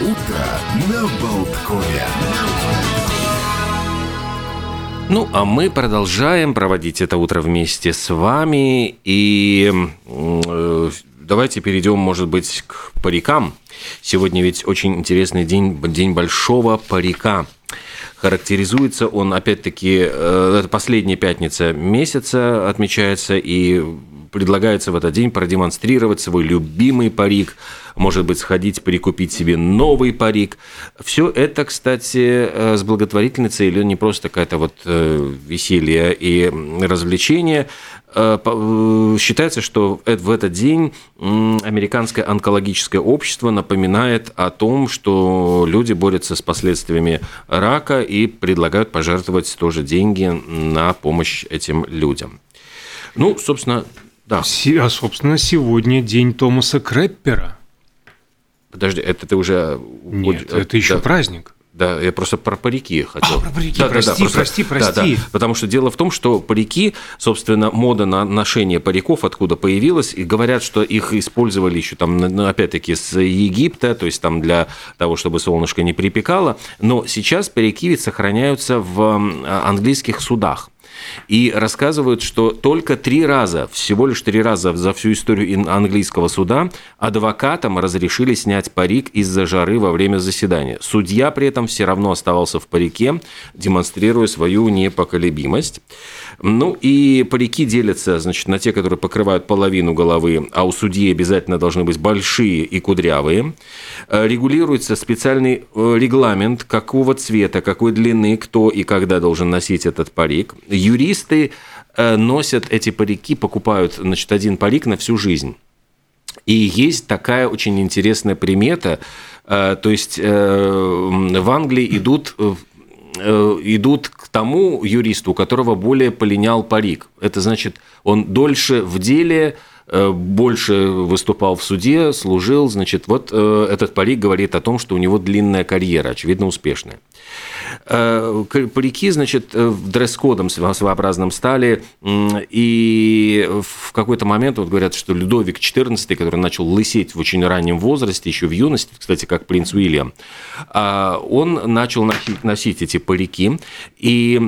Утро на Болткове. Ну, а мы продолжаем проводить это утро вместе с вами. И давайте перейдем, может быть, к парикам. Сегодня ведь очень интересный день, день большого парика. Характеризуется он, опять-таки, это последняя пятница месяца отмечается, и предлагается в этот день продемонстрировать свой любимый парик, может быть, сходить прикупить себе новый парик. Все это, кстати, с благотворительной целью, не просто какое-то вот веселье и развлечение. Считается, что в этот день Американское онкологическое общество напоминает о том, что люди борются с последствиями рака и предлагают пожертвовать тоже деньги на помощь этим людям. Ну, собственно, да. А, собственно, сегодня день Томаса Крэпера. Подожди, это ты уже... Нет, это еще праздник. Да, я просто про парики хотел. А, про парики, да, прости. Да, потому что дело в том, что парики, собственно, мода на ношение париков откуда появилась, и говорят, что их использовали еще там, опять-таки, с Египта, то есть там для того, чтобы солнышко не припекало, но сейчас парики ведь сохраняются в английских судах. И рассказывают, что только 3 раза, всего лишь 3 раза за всю историю английского суда адвокатам разрешили снять парик из-за жары во время заседания. Судья при этом все равно оставался в парике, демонстрируя свою непоколебимость. Ну и парики делятся, значит, на те, которые покрывают половину головы, а у судьи обязательно должны быть большие и кудрявые. Регулируется специальный регламент, какого цвета, какой длины, кто и когда должен носить этот парик. Юристы носят эти парики, покупают, значит, один парик на всю жизнь. И есть такая очень интересная примета. То есть в Англии идут к тому юристу, у которого более полинял парик. Это значит, он дольше в деле, больше выступал в суде, служил. Значит, вот этот парик говорит о том, что у него длинная карьера, очевидно, успешная. Парики, значит, дресс-кодом своеобразным стали, и в какой-то момент вот говорят, что Людовик XIV, который начал лысеть в очень раннем возрасте, еще в юности, кстати, как принц Уильям, он начал носить эти парики, и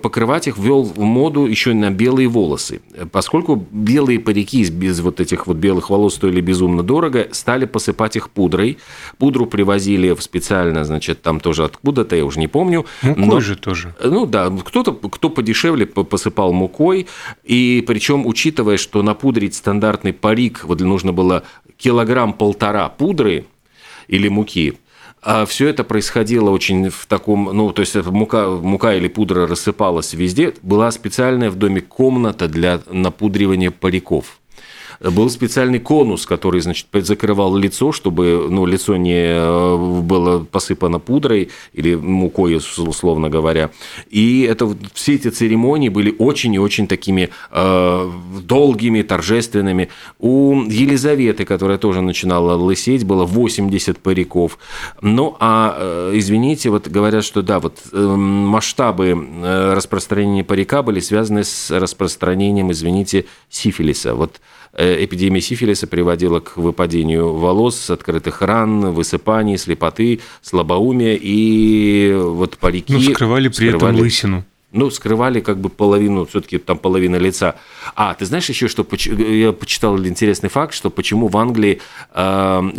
покрывать их ввел в моду еще на белые волосы. Поскольку белые парики без вот этих вот белых волос стоили безумно дорого, стали посыпать их пудрой. Пудру привозили в специально, значит, там тоже откуда-то, я уже не помню. Мукой же тоже. Ну да, кто-то, кто подешевле, посыпал мукой, и причем, учитывая, что напудрить стандартный парик, вот нужно было 1,5 килограмма пудры или муки, а все это происходило очень в таком, ну, то есть мука или пудра рассыпалась везде, была специальная в доме комната для напудривания париков. Был специальный конус, который, значит, закрывал лицо, чтобы, ну, лицо не было посыпано пудрой или мукой, условно говоря. И это, все эти церемонии были очень и очень такими долгими, торжественными. У Елизаветы, которая тоже начинала лысеть, было 80 париков. Ну, а, извините, вот говорят, что да, вот масштабы распространения парика были связаны с распространением, извините, сифилиса. Вот эпидемия сифилиса приводила к выпадению волос, открытых ран, высыпаний, слепоты, слабоумия, и вот парики... Ну, скрывали при этом лысину. Ну, скрывали как бы половину, все-таки там половина лица. А, ты знаешь еще, что я почитал интересный факт, что почему в Англии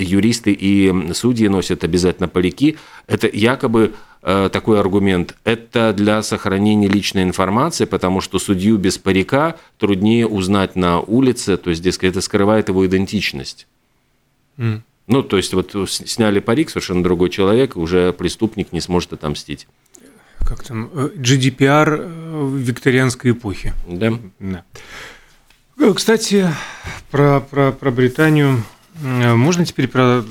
юристы и судьи носят обязательно парики, это якобы... такой аргумент. Это для сохранения личной информации, потому что судью без парика труднее узнать на улице, то есть, дескать, это скрывает его идентичность. Ну, то есть, вот сняли парик, совершенно другой человек, уже преступник не сможет отомстить. Как там, GDPR викторианской эпохи. Да? Да. Кстати, про Британию... Можно теперь про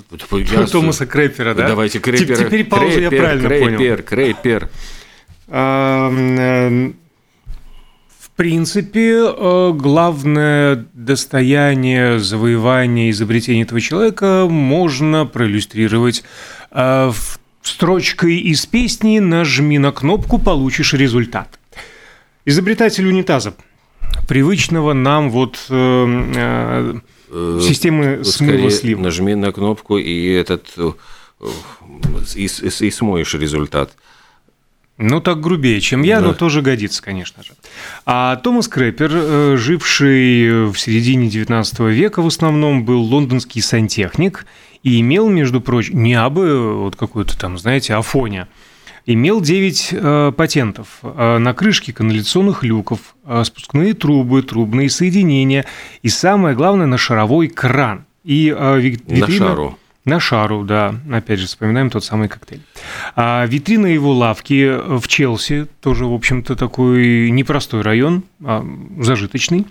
Томаса Крэпера, да? Давайте Крэпера. Теперь паузу я правильно понял. Крэпер. В принципе, главное достояние, завоевание, изобретение этого человека можно проиллюстрировать строчкой из песни «Нажми на кнопку, получишь результат». Изобретатель унитаза, привычного нам вот... системы смыва слива. Нажми на кнопку, и этот и смоешь результат. Ну, так грубее, чем я, да. Но тоже годится, конечно же. А Томас Крэпер, живший в середине XIX века в основном, был лондонский сантехник и имел, между прочим, не абы вот какую-то там, знаете, афоня, имел 9 патентов на крышки канализационных люков, спускные трубы, трубные соединения и, самое главное, на шаровой кран. И витрина... На шару. На шару, да. Опять же, вспоминаем тот самый коктейль. А витрина его лавки в Челси, тоже, в общем-то, такой непростой район, зажиточный,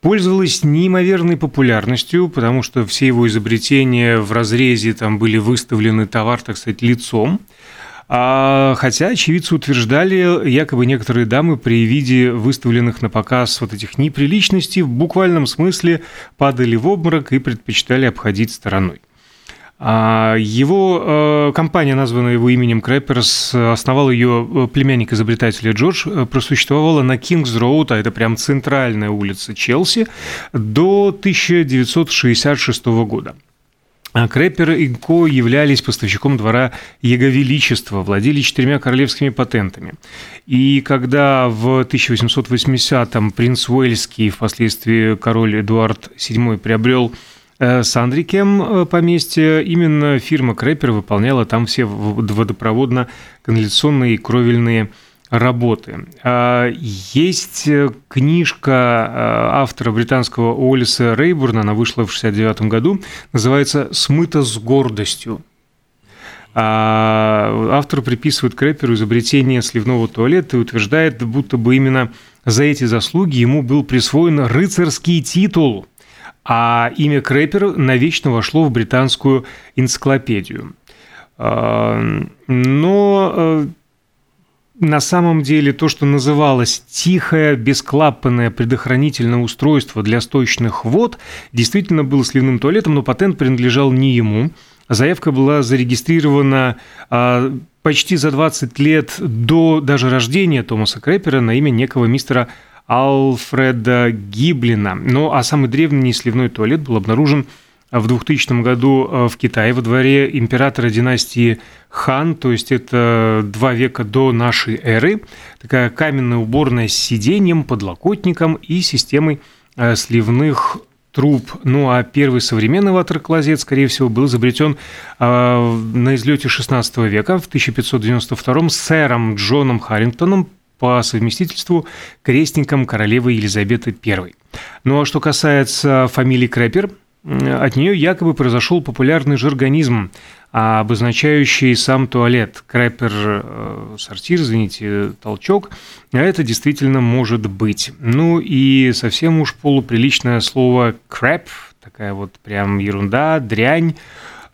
пользовалась неимоверной популярностью, потому что все его изобретения в разрезе там были выставлены, товар, так сказать, лицом. Хотя очевидцы утверждали, якобы некоторые дамы при виде выставленных на показ вот этих неприличностей в буквальном смысле падали в обморок и предпочитали обходить стороной. Его компания, названная его именем Крэперс, основал ее племянник изобретателя Джордж, просуществовала на Кингс Роуд, а это прям центральная улица Челси, до 1966 года. Крэпер и Ко являлись поставщиком двора Его Величества, владели 4 королевскими патентами. И когда в 1880-м принц Уэльский, впоследствии король Эдуард VII, приобрел Сандриком поместье, именно фирма Крэпер выполняла там все водопроводно-канализационные и кровельные работы. Есть книжка автора британского Олиса Рейбурна, она вышла в 1969 году, называется «Смыто с гордостью». Автор приписывает Крэперу изобретение сливного туалета и утверждает, будто бы именно за эти заслуги ему был присвоен рыцарский титул, а имя Крэпер навечно вошло в британскую энциклопедию. Но на самом деле то, что называлось «тихое, бесклапанное предохранительное устройство для сточных вод», действительно было сливным туалетом, но патент принадлежал не ему. Заявка была зарегистрирована почти за 20 лет до даже рождения Томаса Крэпера на имя некого мистера Альфреда Гиблина. Ну, а самый древний сливной туалет был обнаружен в 2000 году в Китае во дворе императора династии Хан, то есть это 2 века до нашей эры. Такая каменная уборная с сиденьем, подлокотником и системой сливных труб. Ну, а первый современный ватер-клозет, скорее всего, был изобретен на излете 16 века в 1592 сэром Джоном Харингтоном, по совместительству крестником королевы Елизаветы I. Ну а что касается фамилии Крэпер, от нее якобы произошел популярный жаргонизм, обозначающий сам туалет. Крэпер, сортир, извините, толчок. А это действительно может быть. Ну и совсем уж полуприличное слово «крэп», такая вот прям ерунда, дрянь,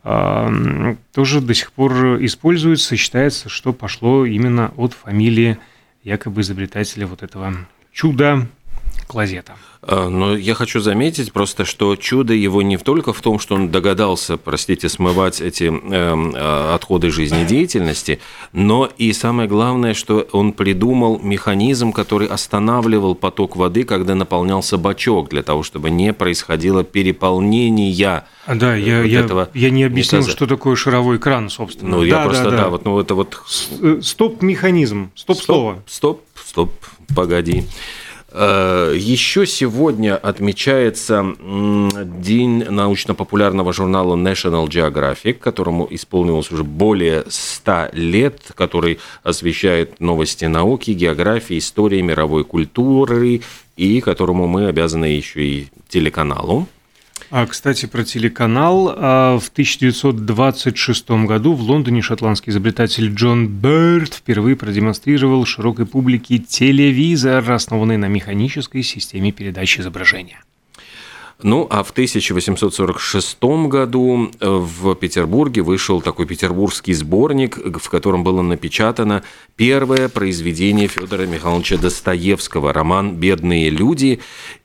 тоже до сих пор используется. Считается, что пошло именно от фамилии якобы изобретателя вот этого чудо-клозета. Но я хочу заметить просто, что чудо его не только в том, что он догадался, простите, смывать эти отходы жизнедеятельности, но и самое главное, что он придумал механизм, который останавливал поток воды, когда наполнялся бачок, для того, чтобы не происходило переполнения. Да, я не объяснил, что такое шаровой кран, собственно. Ну, да, я просто, да, вот, ну, это вот... Стоп-механизм, стоп-слово. Стоп, погоди. Еще сегодня отмечается День научно-популярного журнала National Geographic, которому исполнилось уже более 100 лет, который освещает новости науки, географии, истории, мировой культуры, и которому мы обязаны еще и телеканалу. Кстати, про телеканал. В 1926 году в Лондоне шотландский изобретатель Джон Берд впервые продемонстрировал широкой публике телевизор, основанный на механической системе передачи изображения. Ну, а в 1846 году в Петербурге вышел такой петербургский сборник, в котором было напечатано первое произведение Федора Михайловича Достоевского, роман «Бедные люди».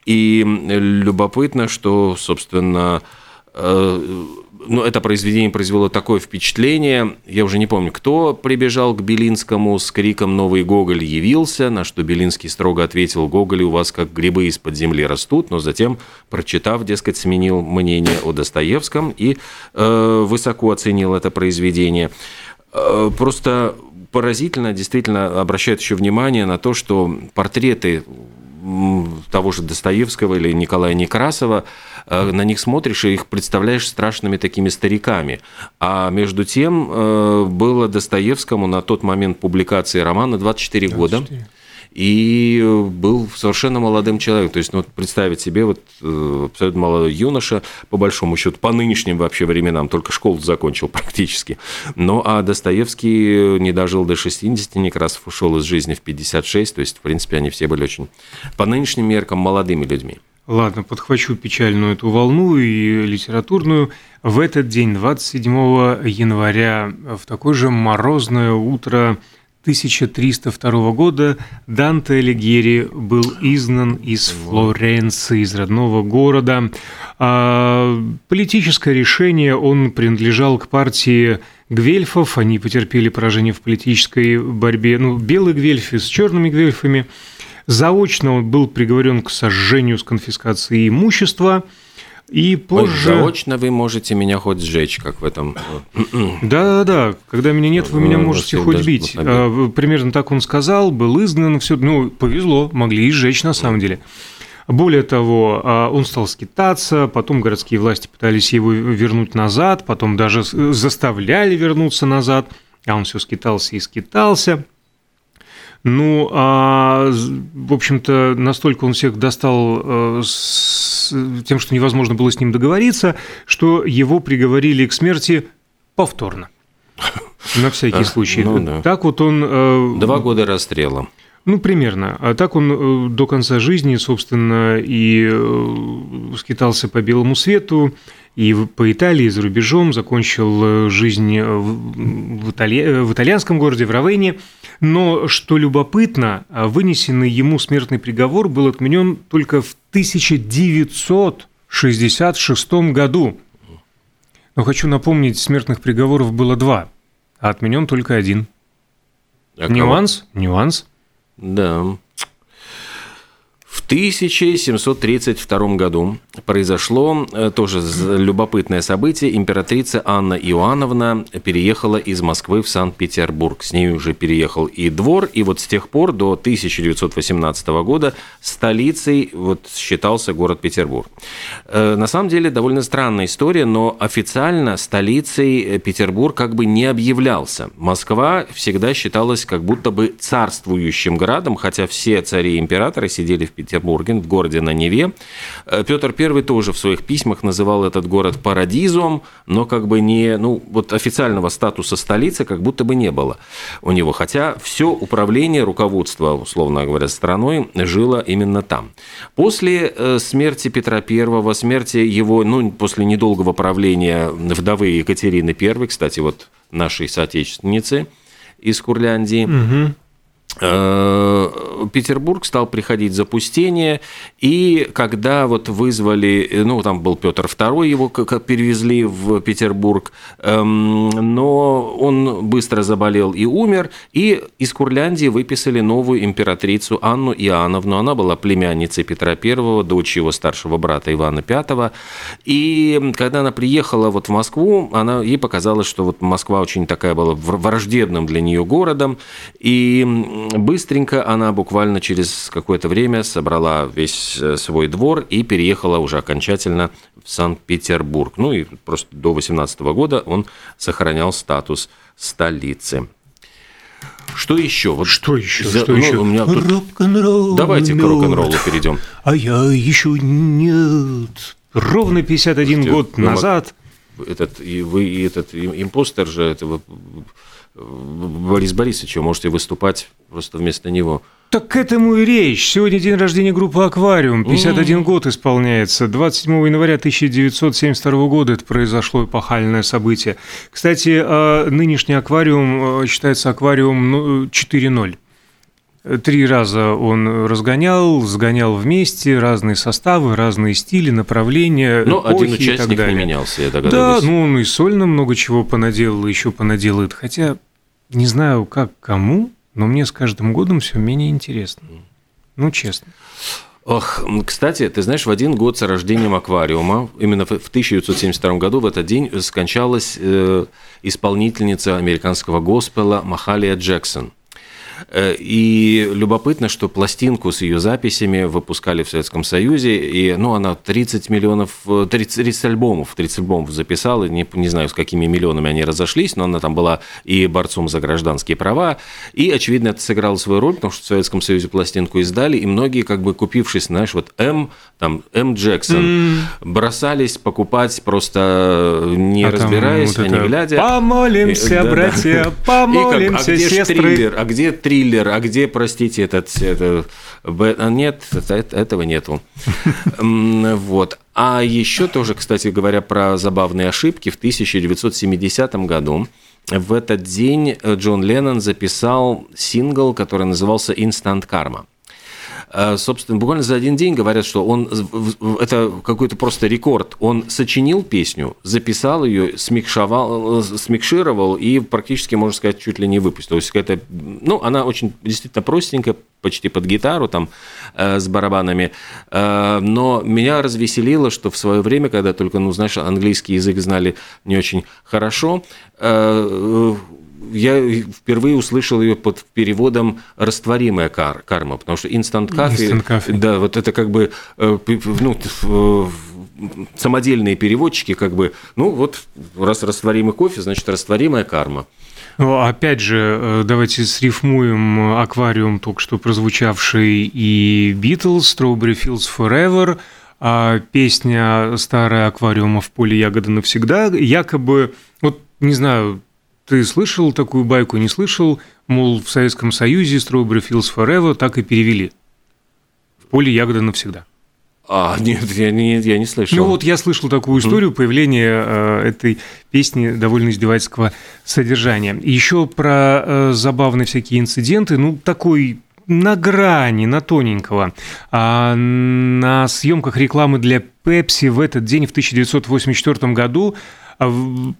И любопытно, что, собственно, Но это произведение произвело такое впечатление. Я уже не помню, кто прибежал к Белинскому с криком «Новый Гоголь явился», на что Белинский строго ответил: «Гоголь у вас как грибы из-под земли растут», но затем, прочитав, дескать, сменил мнение о Достоевском и высоко оценил это произведение. Просто поразительно действительно обращает еще внимание на то, что портреты того же Достоевского или Николая Некрасова, на них смотришь и их представляешь страшными такими стариками. А между тем было Достоевскому на тот момент публикации романа 24 года. И был совершенно молодым человеком. То есть, ну, вот представить себе, вот, абсолютно молодой юноша, по большому счету, по нынешним вообще временам, только школу закончил практически. Ну, а Достоевский не дожил до 60, Некрасов ушел из жизни в 56. То есть, в принципе, они все были очень, по нынешним меркам, молодыми людьми. Ладно, подхвачу печальную эту волну и литературную. В этот день, 27 января, в такое же морозное утро 1302 года Данте Алигьери был изгнан из Флоренции, из родного города. Политическое решение, он принадлежал к партии гвельфов, они потерпели поражение в политической борьбе, ну, белые гвельфы с черными гвельфами. Заочно он был приговорен к сожжению с конфискацией имущества. И позже... Заочно вы можете меня хоть сжечь, как в этом... Да-да-да, когда меня нет, вы меня можете хоть бить. Примерно так он сказал, был изгнан, все, ну, повезло, могли и сжечь на самом деле. Более того, он стал скитаться, потом городские власти пытались его вернуть назад, потом даже заставляли вернуться назад, а он все скитался и скитался. Ну, в общем-то, настолько он всех достал с тем, что невозможно было с ним договориться, что его приговорили к смерти повторно. На всякий случай. Ну, да. Так вот он... 2 года расстрела. Ну, примерно. А так он до конца жизни, собственно, и скитался по белому свету, и по Италии, и за рубежом, закончил жизнь в итальянском городе, в Равенне. Но, что любопытно, вынесенный ему смертный приговор был отменен только в 1966 году. Но хочу напомнить, смертных приговоров было 2, а отменен только 1. А нюанс? Кого? Нюанс. Да. В 1732 году произошло тоже любопытное событие. Императрица Анна Иоанновна переехала из Москвы в Санкт-Петербург. С ней уже переехал и двор. И вот с тех пор до 1918 года столицей вот считался город Петербург. На самом деле довольно странная история, но официально столицей Петербург как бы не объявлялся. Москва всегда считалась как будто бы царствующим градом, хотя все цари и императоры сидели в Петербурге, в городе на Неве. Петр I тоже в своих письмах называл этот город парадизом, но как бы не, ну, вот официального статуса столицы как будто бы не было у него. Хотя все управление, руководство, условно говоря, страной жило именно там. После смерти Петра I, смерти его, ну, после недолгого правления вдовы Екатерины I, кстати, вот нашей соотечественницы из Курляндии, угу. Петербург стал приходить в запустение, и когда вот вызвали, ну, там был Петр II, его перевезли в Петербург, но он быстро заболел и умер, и из Курляндии выписали новую императрицу Анну Иоанновну. Она была племянницей Петра I, дочь его старшего брата Ивана Пятого, и когда она приехала вот в Москву, ей показалось, что вот Москва очень такая была враждебным для нее городом, и быстренько она буквально через какое-то время собрала весь свой двор и переехала уже окончательно в Санкт-Петербург. Ну и просто до 18 года он сохранял статус столицы. Что еще? Вот что еще? Что еще? У меня тут... Рок-н-ролл. Давайте к рок-н-роллу перейдем. А я еще нет. Ровно 51 год назад. Этот импостер же этого... Борис Борисович, вы можете выступать просто вместо него. Так к этому и речь. Сегодня день рождения группы «Аквариум». 51 год исполняется. 27 января 1972 года это произошло эпохальное событие. Кстати, нынешний «Аквариум» считается «Аквариум 4.0». Три раза он разгонял, сгонял вместе, разные составы, разные стили, направления, ну, эпохи один участник и так далее. Не менялся, я догадываюсь. Да, ну он и сольно много чего понаделал, еще понаделает. Хотя не знаю, как кому, но мне с каждым годом все менее интересно. Ну, честно. Ох, кстати, ты знаешь, в один год с рождением аквариума, именно в 1972 году, в этот день скончалась исполнительница американского госпела Махалия Джексон. И любопытно, что пластинку с ее записями выпускали в Советском Союзе, и, ну, она 30 альбомов записала, не знаю, с какими миллионами они разошлись, но она там была и борцом за гражданские права, и, очевидно, это сыграло свою роль, потому что в Советском Союзе пластинку издали, и многие, как бы купившись, знаешь, вот М. Джексон, бросались покупать, просто не разбираясь, вот а не глядя. Помолимся, братья, помолимся, сестры. А где триллер, а где, простите, нет, этого нету. Вот. А еще тоже, кстати говоря, про забавные ошибки. В 1970 году в этот день Джон Леннон записал сингл, который назывался «Instant Karma». Собственно, буквально за один день говорят, что он, это какой-то просто рекорд, он сочинил песню, записал ее, смикшировал и практически, можно сказать, чуть ли не выпустил. То есть какая-то, ну, она очень действительно простенькая, почти под гитару там с барабанами, но меня развеселило, что в свое время, когда только, ну, знаешь, английский язык знали не очень хорошо, я впервые услышал ее под переводом «растворимая карма», потому что «инстант-кофе», да, вот это как бы, ну, самодельные переводчики, как бы, ну, вот раз растворимый кофе, значит, растворимая карма. Опять же, давайте срифмуем «Аквариум», только что прозвучавший, и «Битлз», «Strawberry Fields Forever», а песня «Старая аквариума в поле ягоды навсегда», якобы, вот, не знаю, ты слышал такую байку, не слышал, мол, в Советском Союзе «Strawberry Fields Forever» так и перевели. В поле ягода навсегда. А, нет, я не слышал. Ну вот я слышал такую историю появления этой песни довольно издевательского содержания. Еще про забавные всякие инциденты, ну такой на грани, на тоненького. На съемках рекламы для Pepsi в этот день, в 1984 году,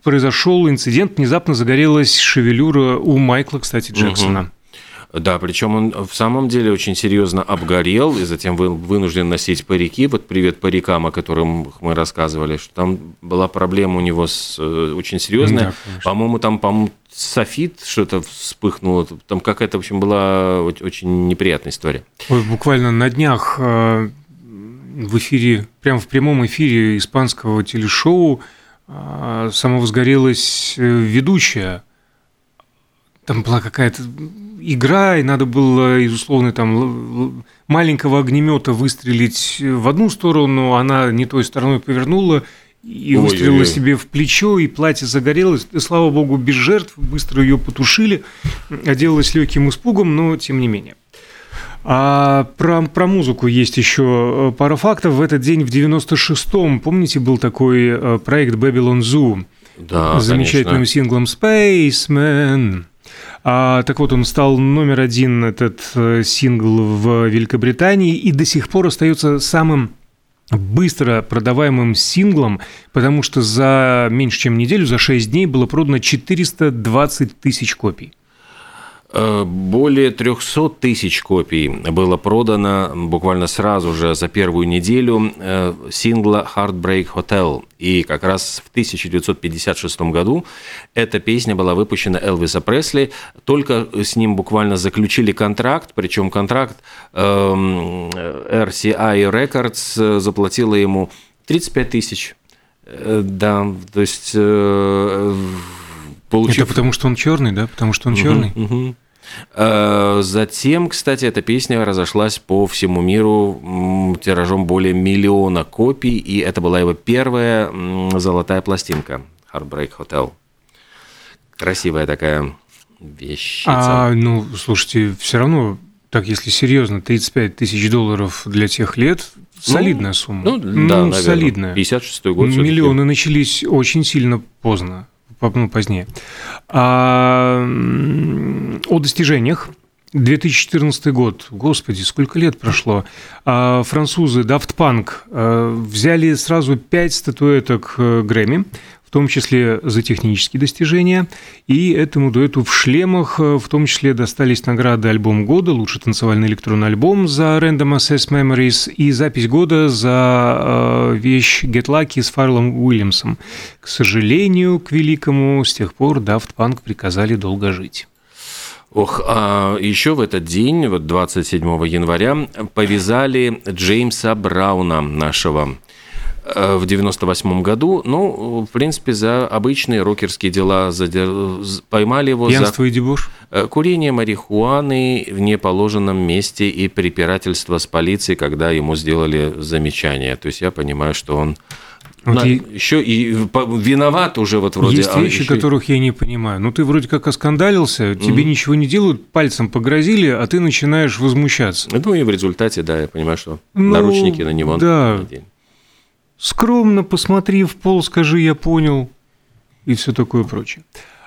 произошел инцидент, внезапно загорелась шевелюра у Майкла, кстати, Джексона. Угу. Да, причем он в самом деле очень серьезно обгорел и затем был вынужден носить парики. Вот привет парикам, о котором мы рассказывали, что там была проблема у него очень серьезная. Да, по-моему, там софит что-то вспыхнуло, там какая-то, в общем, была очень неприятная история. Ой, буквально на днях в эфире, прямо в прямом эфире испанского телешоу самовозгорелась ведущая. Там была какая-то игра, и надо было из условно там маленького огнемета выстрелить в одну сторону, она не той стороной повернула и выстрелила себе в плечо, и платье загорелось. И, слава богу, без жертв, быстро ее потушили, отделалась легким испугом, но тем не менее. А про музыку есть еще пара фактов. В этот день, в 96-м, помните, был такой проект «Babylon Zoo», да, с замечательным синглом «Spaceman». Так вот, он стал номер один, этот сингл, в Великобритании, и до сих пор остается самым быстро продаваемым синглом, потому что за меньше чем неделю, за 6 дней было продано 420 тысяч копий. Более 300 тысяч копий было продано буквально сразу же за первую неделю сингла «Heartbreak Hotel». И как раз в 1956 году эта песня была выпущена Элвиса Пресли. Только с ним буквально заключили контракт, причем контракт RCA Records заплатила ему 35 тысяч. Да, то есть... Это потому, что он черный, да? Потому что он черный. Угу. Затем, кстати, эта песня разошлась по всему миру тиражом более 1 миллиона копий, и это была его первая золотая пластинка «Heartbreak Hotel». Красивая такая вещица. Ну, слушайте, все равно, так если серьезно, 35 тысяч долларов для тех лет – солидная сумма. Ну, да, наверное, солидная. 56-й год. Миллионы начались очень сильно поздно. Позднее. О достижениях 2014 год. Господи, сколько лет прошло. Французы Daft Punk взяли сразу 5 статуэток Грэмми, в том числе за технические достижения. И этому дуэту в шлемах в том числе достались награды «Альбом года», «Лучший танцевальный электронный альбом» за «Random Access Memories» и «Запись года» за вещь «Get Lucky» с Фарреллом Уильямсом. К сожалению, к великому, с тех пор Daft Punk приказали долго жить. Ох, а еще в этот день, вот 27 января, повязали Джеймса Брауна нашего в 98 году. Ну, в принципе, за обычные рокерские дела поймали его пьянство за... и дебош. Курение марихуаны в неположенном месте и препирательство с полицией, когда ему сделали замечание. То есть я понимаю, что он... Вот еще и виноват уже вот вроде. Есть вещи, которых я не понимаю. Ну, ты вроде как оскандалился, тебе ничего не делают, пальцем погрозили, а ты начинаешь возмущаться. Ну, и в результате, да, я понимаю, что наручники на него надели. Скромно посмотри в пол, скажи, я понял, и все такое прочее.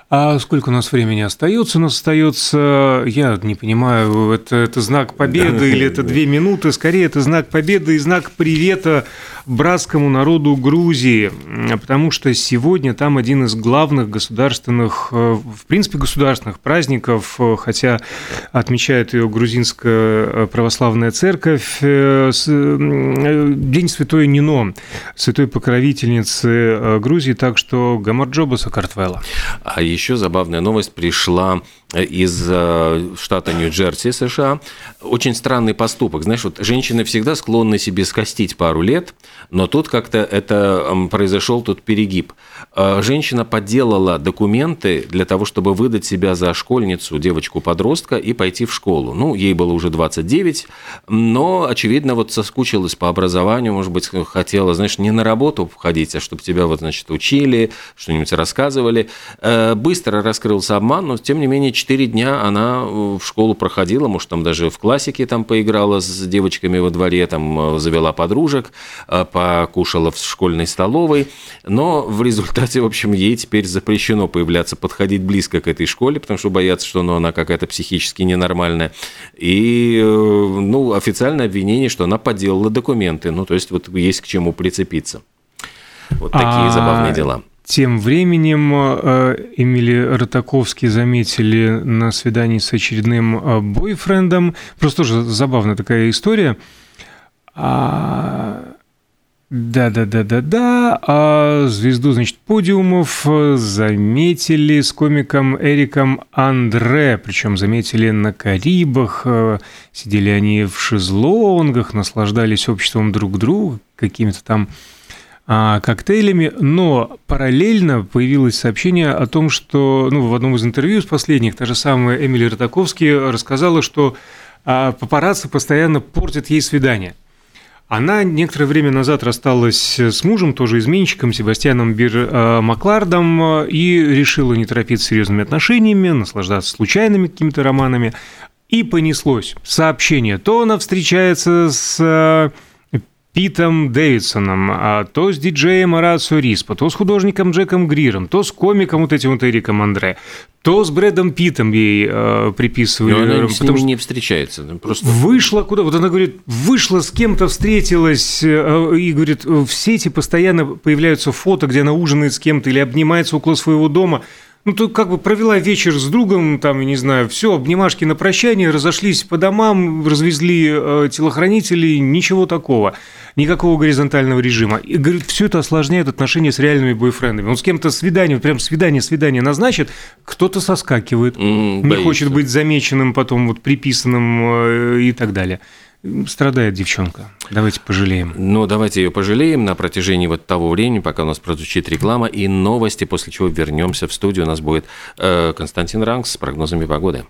А сколько у нас времени остается? У нас остается, я не понимаю, это знак победы или это 2 минуты. Скорее, это знак победы и знак привета братскому народу Грузии, потому что сегодня там один из главных государственных, в принципе, государственных праздников, хотя отмечает ее грузинская православная церковь, День Святой Нино, святой покровительницы Грузии, так что гамарджоба Сакартвела. А еще забавная новость пришла из штата Нью-Джерси, США. Очень странный поступок. Знаешь, вот женщины всегда склонны себе скостить пару лет, но тут как-то это произошел тут перегиб. Женщина подделала документы для того, чтобы выдать себя за школьницу, девочку-подростка, и пойти в школу. Ну, ей было уже 29, но, очевидно, вот соскучилась по образованию, может быть, хотела, знаешь, не на работу ходить, а чтобы тебя, вот, значит, учили, что-нибудь рассказывали. Быстро раскрылся обман, но, тем не менее, 4 дня она в школу проходила, может, там даже в классике там поиграла с девочками во дворе, там завела подружек, покушала в школьной столовой, но в результате, в общем, ей теперь запрещено появляться, подходить близко к этой школе, потому что боятся, что она какая-то психически ненормальная, и, ну, официальное обвинение, что она подделала документы, ну, то есть вот есть к чему прицепиться. Вот такие забавные дела. Тем временем Эмили Ратаковски заметили на свидании с очередным бойфрендом. Просто тоже забавная такая история. Звезду, значит, подиумов заметили с комиком Эриком Андре. Причем заметили на Карибах. Сидели они в шезлонгах, наслаждались обществом друг друга, какими-то там коктейлями. Но параллельно появилось сообщение о том, что, ну, в одном из интервью из последних та же самая Эмили Ратаковски рассказала, что папарацци постоянно портят ей свидания. Она некоторое время назад рассталась с мужем, тоже изменщиком, Себастьяном Бир-Маклардом, и решила не торопиться серьезными отношениями, наслаждаться случайными какими-то романами. И понеслось сообщение. То она встречается с Питом Дэвидсоном, а то с диджеем Орацио Риспо, то с художником Джеком Гриром, то с комиком вот этим вот Эриком Андре, то с Брэдом Питтом ей приписывали. Но она с ним не встречается. Просто... Вышла куда? Вот она говорит, вышла с кем-то, встретилась, и говорит, в сети постоянно появляются фото, где она ужинает с кем-то или обнимается около своего дома. Ну, то как бы провела вечер с другом, там, я не знаю, все, обнимашки на прощание, разошлись по домам, развезли телохранителей, ничего такого, никакого горизонтального режима. И, говорит, все это осложняет отношения с реальными бойфрендами. Он с кем-то свидание, прям свидание назначит, кто-то соскакивает, не хочет быть замеченным, потом вот приписанным и так далее. Страдает девчонка. Давайте пожалеем. Ну, давайте ее пожалеем на протяжении вот того времени, пока у нас прозвучит реклама и новости, после чего вернемся в студию. У нас будет Константин Ранкс с прогнозами погоды.